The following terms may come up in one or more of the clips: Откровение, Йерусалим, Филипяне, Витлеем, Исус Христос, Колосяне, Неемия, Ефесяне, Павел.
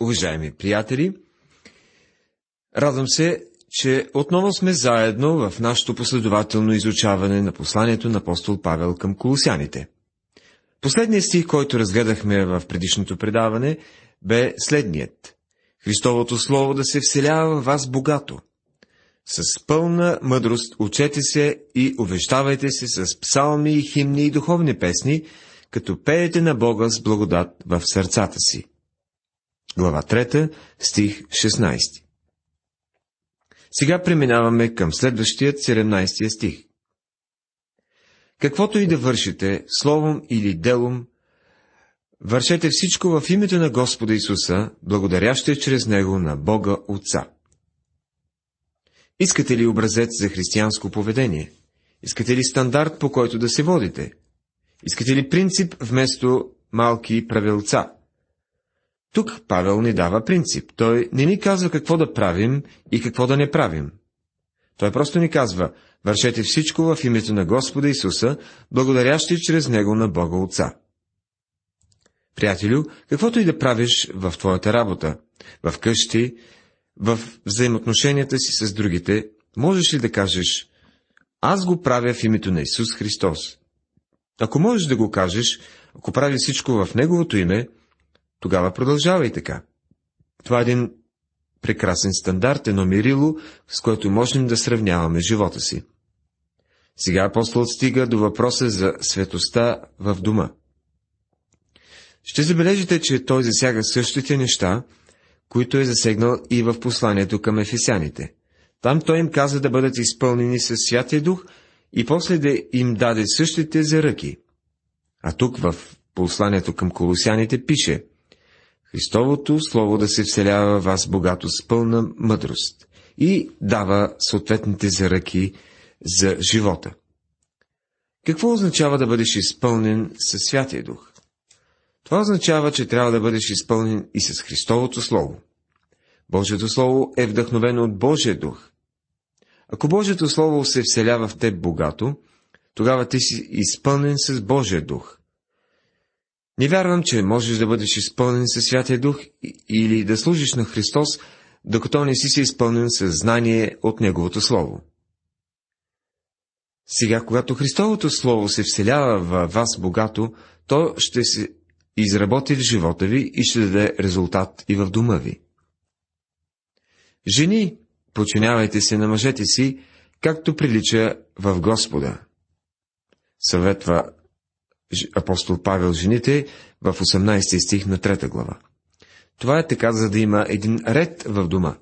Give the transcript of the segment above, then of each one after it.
Уважаеми приятели, радвам се, че отново сме заедно в нашето последователно изучаване на посланието на апостол Павел към колосяните. Последният стих, който разгледахме в предишното предаване, бе следният. Христовото слово да се вселява в вас богато. С пълна мъдрост учете се и увещавайте се с псалми, химни и духовни песни, като пеете на Бога с благодат в сърцата си. Глава 3, стих 16. Сега преминаваме към следващият 17 стих. Каквото и да вършите, словом или делом, вършете всичко в името на Господа Исуса, благодаряще чрез Него на Бога Отца. Искате ли образец за християнско поведение? Искате ли стандарт, по който да се водите? Искате ли принцип вместо малки правилца? Тук Павел ни дава принцип. Той не ни казва какво да правим и какво да не правим. Той просто ни казва: вършете всичко в името на Господа Исуса, благодарящи чрез Него на Бога Отца. Приятелю, каквото и да правиш в твоята работа, в къщи, в взаимоотношенията си с другите, можеш ли да кажеш: аз го правя в името на Исус Христос? Ако можеш да го кажеш, ако прави всичко в Неговото име, тогава продължавай така. Това е един прекрасен стандарт, едно мерило, с което можем да сравняваме живота си. Сега апостолът стига до въпроса за светостта в дома. Ще забележите, че той засяга същите неща, които е засегнал и в посланието към ефесяните. Там той им каза да бъдат изпълнени със Святия Дух и после да им даде същите заръки. А тук в посланието към колосяните пише: Христовото слово да се вселява в вас богато с пълна мъдрост и дава съответните заръки за живота. Какво означава да бъдеш изпълнен със Святия Дух? Това означава, че трябва да бъдеш изпълнен и с Христовото слово. Божието слово е вдъхновено от Божия Дух. Ако Божието слово се вселява в теб богато, тогава ти си изпълнен с Божия Дух. Не вярвам, че можеш да бъдеш изпълнен със Святия Дух или да служиш на Христос, докато не си изпълнен със знание от Неговото слово. Сега, когато Христовото слово се вселява във вас богато, то ще се изработи в живота ви и ще даде резултат и в дома ви. Жени, подчинявайте се на мъжете си, както прилича в Господа. Съветва апостол Павел жените в 18 стих на 3 глава. Това е така, за да има един ред в дома.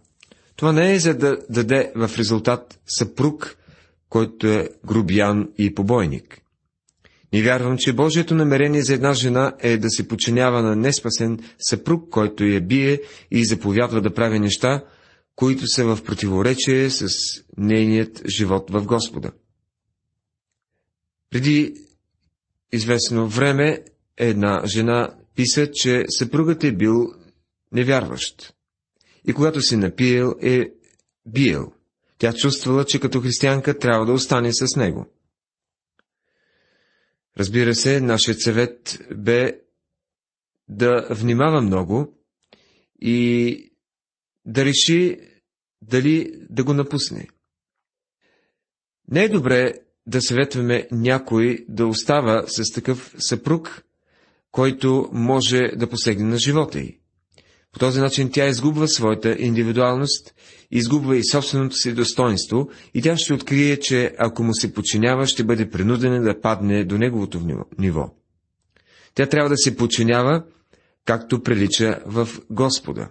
Това не е за да даде в резултат съпруг, който е грубиян и побойник. Не вярвам, че Божието намерение за една жена е да се подчинява на неспасен съпруг, който я бие и заповядва да прави неща, които са в противоречие с нейният живот в Господа. Преди известно време една жена писа, че съпругът е бил невярващ и когато се напиел, е биел. Тя чувствала, че като християнка трябва да остане с него. Разбира се, нашият съвет бе да внимава много и да реши дали да го напусне. Не е добре да съветваме някой да остава с такъв съпруг, който може да посегне на живота й. По този начин тя изгубва своята индивидуалност, изгубва и собственото си достоинство и тя ще открие, че ако му се подчинява, ще бъде принудена да падне до неговото ниво. Тя трябва да се подчинява, както прилича в Господа.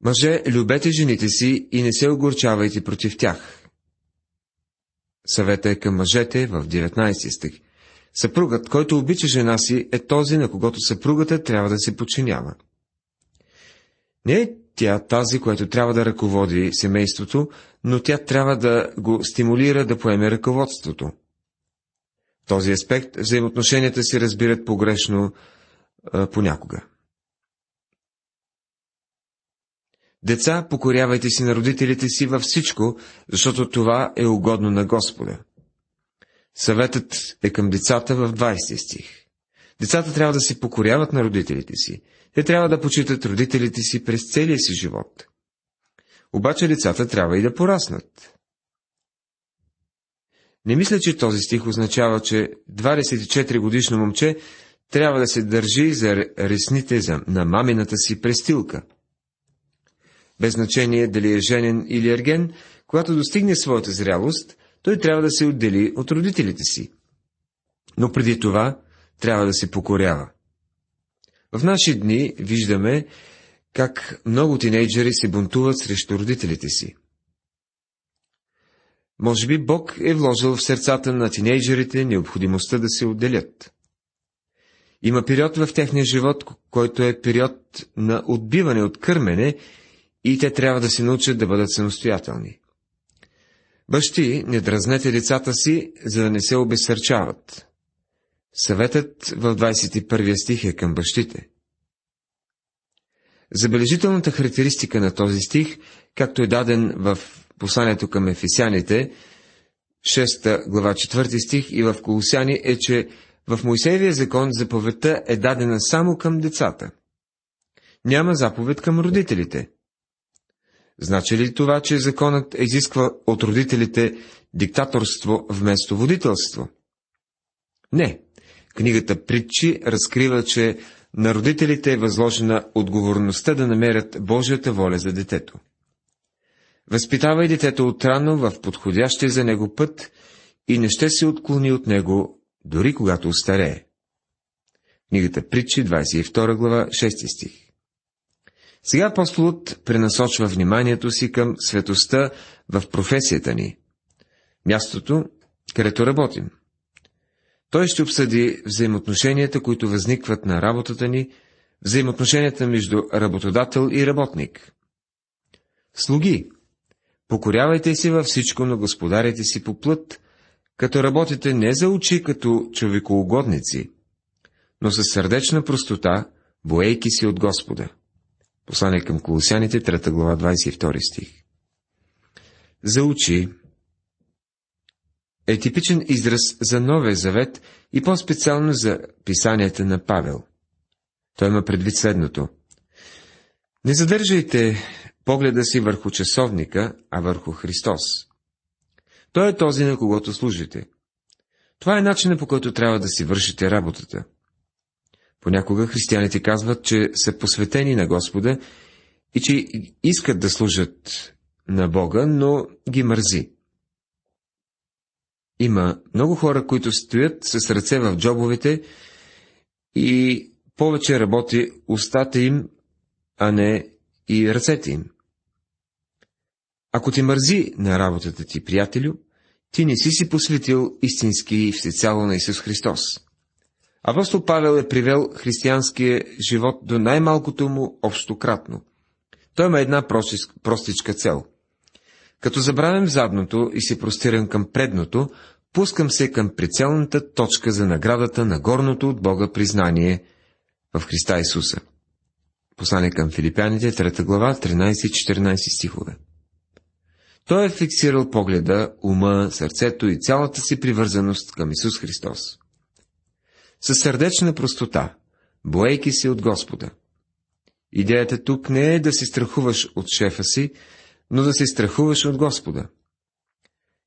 Мъже, любете жените си и не се огорчавайте против тях. Съветът е към мъжете в 19 стих. Съпругът, който обича жена си, е този, на когото съпругата трябва да се подчинява. Не е тя тази, която трябва да ръководи семейството, но тя трябва да го стимулира да поеме ръководството. В този аспект взаимоотношенията се разбират погрешно понякога. Деца, покорявайте си на родителите си във всичко, защото това е угодно на Господа. Съветът е към децата в 20 стих. Децата трябва да се покоряват на родителите си. Те трябва да почитат родителите си през целия си живот. Обаче лицата трябва и да пораснат. Не мисля, че този стих означава, че 24-годишно момче трябва да се държи за ресните на мамината си престилка. Без значение дали е женен или ерген, когато достигне своята зрялост, той трябва да се отдели от родителите си. Но преди това трябва да се покорява. В наши дни виждаме как много тинейджери се бунтуват срещу родителите си. Може би Бог е вложил в сърцата на тинейджерите необходимостта да се отделят. Има период в техния живот, който е период на отбиване от кърмене, и те трябва да се научат да бъдат самостоятелни. Бащи, не дразнете децата си, за да не се обезсърчават. Съветът в 21 стих е към бащите. Забележителната характеристика на този стих, както е даден в посланието към Ефесяните, 6 глава 4 стих и в Колосяни, е, че в Мойсеевия закон заповедта е дадена само към децата. Няма заповед към родителите. Значи ли това, че законът изисква от родителите диктаторство вместо водителство? Не. Книгата Притчи разкрива, че на родителите е възложена отговорността да намерят Божията воля за детето. Възпитавай детето отрано в подходящия за него път и не ще се отклони от него, дори когато остарее. Книгата Притчи, 22 глава, 6 стих. Сега апостолът пренасочва вниманието си към светостта в професията ни, мястото, където работим. Той ще обсъди взаимоотношенията, които възникват на работата ни, взаимоотношенията между работодател и работник. Слуги, покорявайте се във всичко на господарите си по плът, като работите не за очи като човекоугодници, но със сърдечна простота, боейки се от Господа. Послание към Колосяните, 3 глава, 22 стих. За очи е типичен израз за Новия завет и по-специално за писанията на Павел. Той има предвид следното. Не задържайте погледа си върху часовника, а върху Христос. Той е този, на когото служите. Това е начинът, по който трябва да си вършите работата. Понякога християните казват, че са посветени на Господа и че искат да служат на Бога, но ги мързи. Има много хора, които стоят с ръце в джобовете и повече работи устата им, а не и ръцете им. Ако ти мързи на работата ти, приятелю, ти не си посветил истински и всецяло на Исус Христос. Апостол Павел е привел християнския живот до най-малкото му обстократно. Той има една простичка цел. Като забравям задното и се простирам към предното, пускам се към прицелната точка за наградата на горното от Бога признание в Христа Исуса. Послание към Филипяните, 3 глава, 13-14 стихове. Той е фиксирал погледа, ума, сърцето и цялата си привързаност към Исус Христос. Със сърдечна простота, боейки се от Господа. Идеята тук не е да се страхуваш от шефа си, но да се страхуваш от Господа.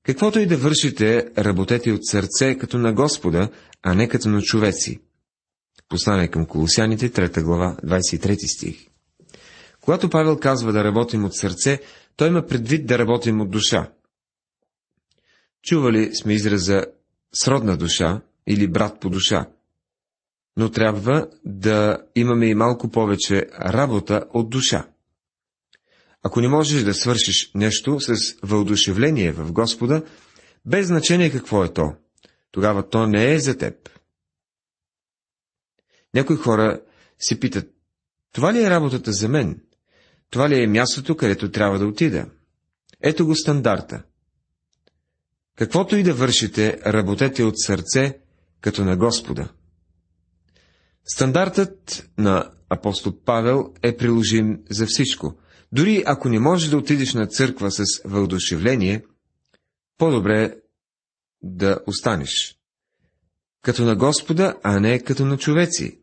Каквото и да вършите, работете от сърце като на Господа, а не като на човеци. Послание към Колосяните, 3 глава, 23 стих. Когато Павел казва да работим от сърце, той има предвид да работим от душа. Чували сме израза сродна душа или брат по душа. Но трябва да имаме и малко повече работа от душа. Ако не можеш да свършиш нещо с въодушевление в Господа, без значение какво е то, тогава то не е за теб. Някои хора се питат, това ли е работата за мен? Това ли е мястото, където трябва да отида? Ето го стандарта. Каквото и да вършите, работете от сърце, като на Господа. Стандартът на апостол Павел е приложим за всичко. Дори ако не можеш да отидеш на църква с въодушевление, по-добре да останеш. Като на Господа, а не като на човеци.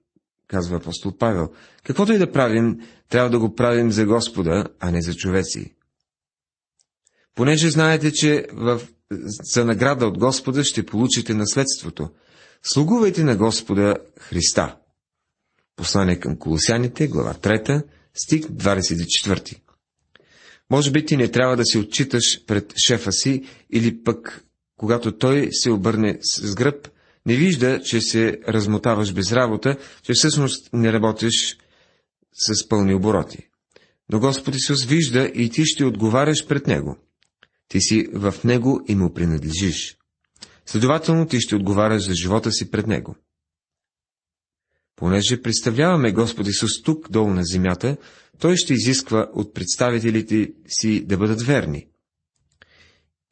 казва апостол Павел. Каквото и да правим, трябва да го правим за Господа, а не за човеци. Понеже знаете, че за награда от Господа ще получите наследството. Слугувайте на Господа Христа. Послание към Колосяните, глава 3, стих 24. Може би ти не трябва да се отчиташ пред шефа си, или пък, когато той се обърне с гръб, не вижда, че се размотаваш без работа, че всъщност не работиш с пълни обороти. Но Господ Исус вижда и ти ще отговаряш пред Него. Ти си в Него и Му принадлежиш. Следователно, ти ще отговаряш за живота си пред Него. Понеже представляваме Господ Исус тук, долу на земята, Той ще изисква от представителите си да бъдат верни.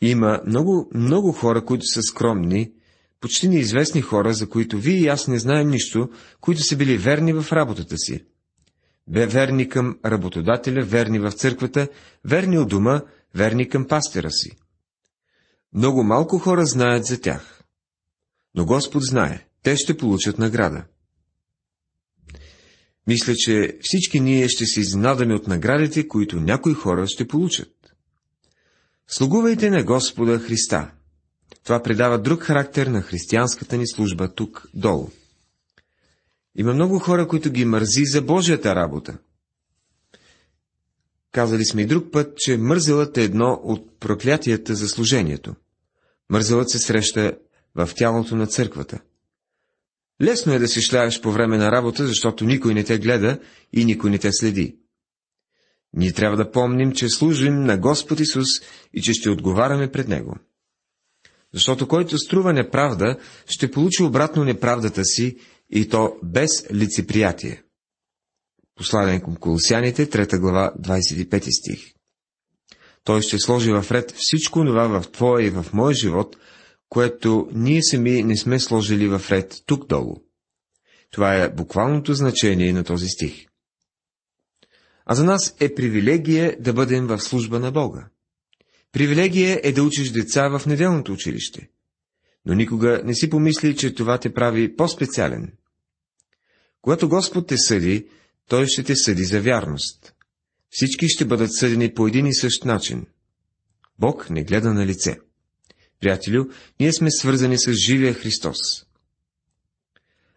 Има много, много хора, които са скромни, почти неизвестни хора, за които вие и аз не знаем нищо, които са били верни в работата си. Бе верни към работодателя, верни в църквата, верни у дома, верни към пастера си. Много малко хора знаят за тях. Но Господ знае, те ще получат награда. Мисля, че всички ние ще се изненадаме от наградите, които някои хора ще получат. Слугувайте на Господа Христа. Това придава друг характер на християнската ни служба тук, долу. Има много хора, които ги мързи за Божията работа. Казали сме и друг път, че мързелът е едно от проклятията за служението. Мързелът се среща в тялото на църквата. Лесно е да се шляеш по време на работа, защото никой не те гледа и никой не те следи. Ние трябва да помним, че служим на Господ Исус и че ще отговаряме пред Него. Защото който струва неправда, ще получи обратно неправдата си, и то без лицеприятие. Послание към Колосяните, 3 глава, 25 стих. Той ще сложи в ред всичко това в твоя и в моя живот, което ние сами не сме сложили в ред тук долу. Това е буквалното значение на този стих. А за нас е привилегия да бъдем в служба на Бога. Привилегия е да учиш деца в неделното училище. Но никога не си помисли, че това те прави по-специален. Когато Господ те съди, Той ще те съди за вярност. Всички ще бъдат съдени по един и същ начин. Бог не гледа на лице. Приятелю, ние сме свързани с живия Христос.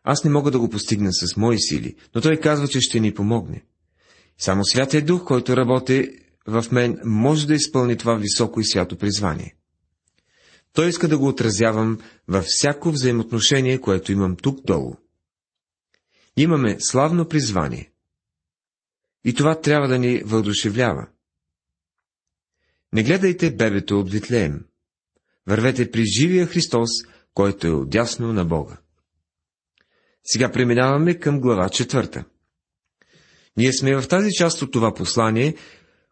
Аз не мога да го постигна с мои сили, но Той казва, че ще ни помогне. Само Святия Дух, който работи в мен, може да изпълни това високо и свято призвание. Той иска да го отразявам във всяко взаимоотношение, което имам тук долу. Имаме славно призвание. И това трябва да ни въодушевлява. Не гледайте бебето от Витлеем. Вървете при живия Христос, който е отдясно на Бога. Сега преминаваме към глава 4. Ние сме в тази част от това послание,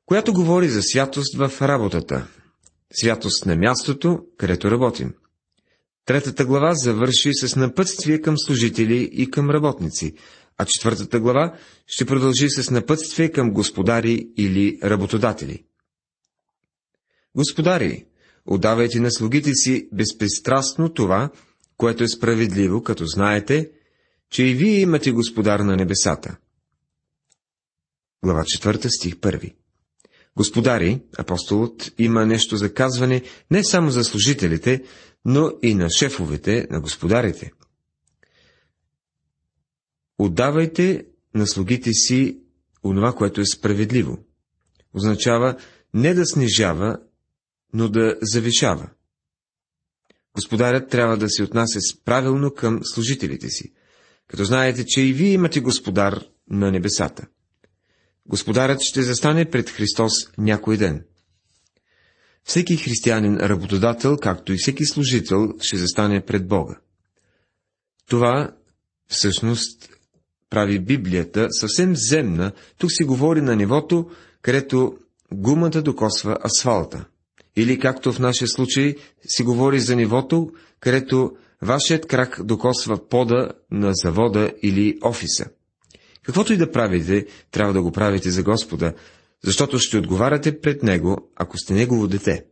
която говори за святост в работата. Святост на мястото, където работим. 3 глава завърши с напътствие към служители и към работници, а 4 глава ще продължи с напътствие към господари или работодатели. Господари, отдавайте на слугите си безпристрастно това, което е справедливо, като знаете, че и вие имате Господар на небесата. Глава 4, стих 1. Господари, апостолът има нещо за казване не само за служителите, но и на шефовете, на господарите. Отдавайте на слугите си онова, което е справедливо. Означава не да снижава, но да завишава. Господарят трябва да се отнася правилно към служителите си, като знаете, че и вие имате Господар на небесата. Господарят ще застане пред Христос някой ден. Всеки християнин работодател, както и всеки служител, ще застане пред Бога. Това, всъщност, прави Библията съвсем земна, тук се говори на нивото, където гумата докосва асфалта. Или, както в нашия случай, се говори за нивото, където вашият крак докосва пода на завода или офиса. Каквото и да правите, трябва да го правите за Господа, защото ще отговаряте пред Него, ако сте Негово дете.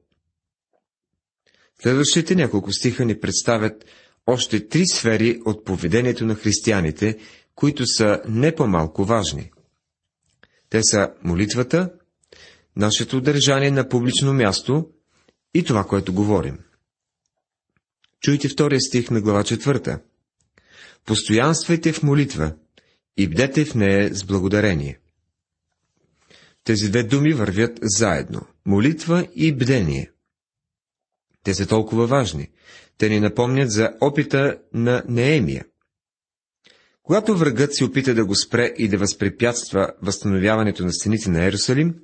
Следващите няколко стиха ни представят още 3 сфери от поведението на християните, които са не по-малко важни. Те са молитвата, нашето държание на публично място и това, което говорим. Чуйте втория стих на глава 4. Постоянствайте в молитва и бдете в нея с благодарение. Тези две думи вървят заедно – молитва и бдение. Те са толкова важни. Те ни напомнят за опита на Неемия. Когато врагът се опита да го спре и да възпрепятства възстановяването на стените на Йерусалим,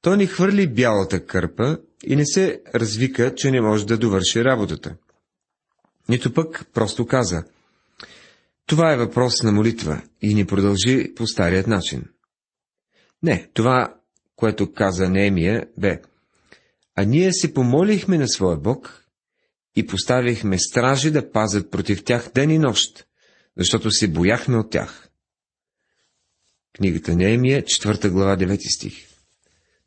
той ни хвърли бялата кърпа и не се развика, че не може да довърши работата. Нито пък просто каза: това е въпрос на молитва, и ни продължи по старият начин. Не, това, което каза Неемия, бе: а ние се помолихме на своя Бог и поставихме стражи да пазят против тях ден и нощ, защото се бояхме от тях. Книгата Неемия, 4 глава, 9 стих.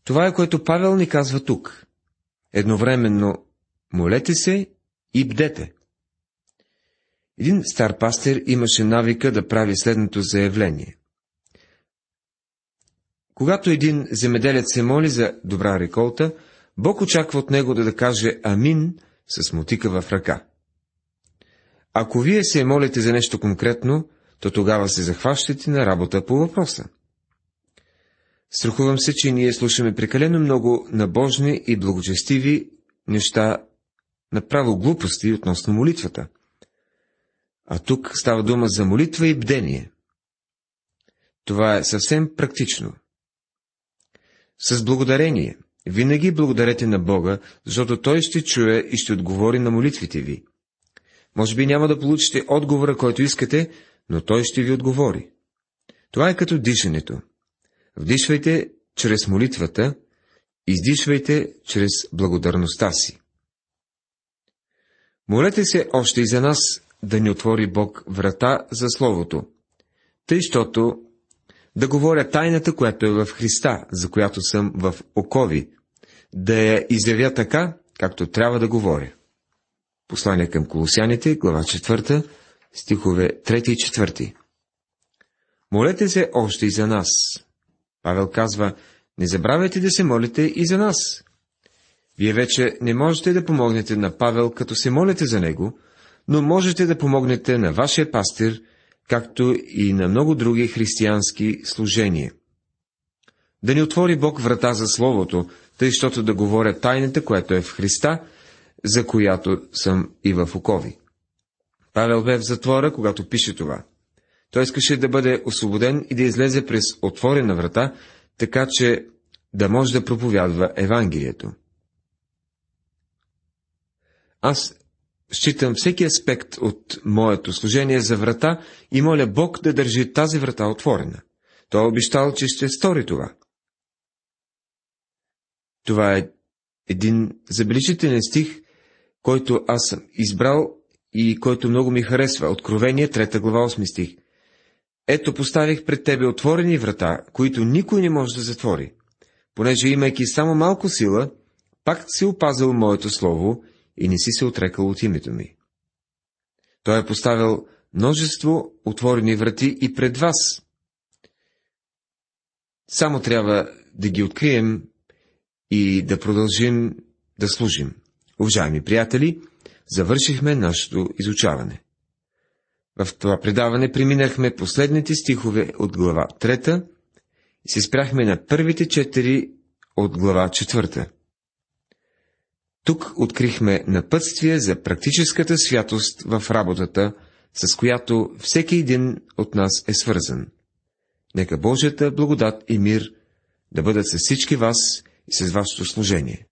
Това е, което Павел ни казва тук. Едновременно молете се и бдете. Един стар пастир имаше навика да прави следното заявление. Когато един земеделец се моли за добра реколта, Бог очаква от него да каже амин с мотика в ръка. Ако вие се молите за нещо конкретно, то тогава се захващате на работа по въпроса. Страхувам се, че ние слушаме прекалено много набожни и благочестиви неща, направо глупости относно молитвата. А тук става дума за молитва и бдение. Това е съвсем практично. С благодарение. Винаги благодарете на Бога, защото Той ще чуе и ще отговори на молитвите ви. Може би няма да получите отговора, който искате, но Той ще ви отговори. Това е като дишането. Вдишвайте чрез молитвата, издишвайте чрез благодарността си. Молете се още и за нас, да ни отвори Бог врата за Словото, тъй, щото да говоря тайната, която е в Христа, за която съм в окови, да я изявя така, както трябва да говоря. Послание към Колосяните, глава 4, стихове 3 и 4. Молете се още и за нас. Павел казва: не забравяйте да се молите и за нас. Вие вече не можете да помогнете на Павел, като се молите за него, но можете да помогнете на вашия пастир, както и на много други християнски служения. Да ни отвори Бог врата за Словото, тъй, щото да говоря тайната, която е в Христа, за която съм и в окови. Павел бе в затвора, когато пише това. Той искаше да бъде освободен и да излезе през отворена врата, така че да може да проповядва Евангелието. Аз считам всеки аспект от моето служение за врата и моля Бог да държи тази врата отворена. Той е обещал, че ще стори това. Това е един забележителен стих, който аз съм избрал и който много ми харесва. Откровение, 3 глава, 8 стих. Ето, поставих пред тебе отворени врата, които никой не може да затвори. Понеже, имайки само малко сила, пак си опазил моето слово и не си се отрекал от името ми. Той е поставил множество отворени врати и пред вас. Само трябва да ги открием и да продължим да служим. Уважаеми приятели, завършихме нашето изучаване. В това предаване преминахме последните стихове от глава 3 и се спряхме на първите 4 от глава 4. Тук открихме напътствие за практическата святост в работата, с която всеки един от нас е свързан. Нека Божията благодат и мир да бъдат с всички вас и с вашето служение.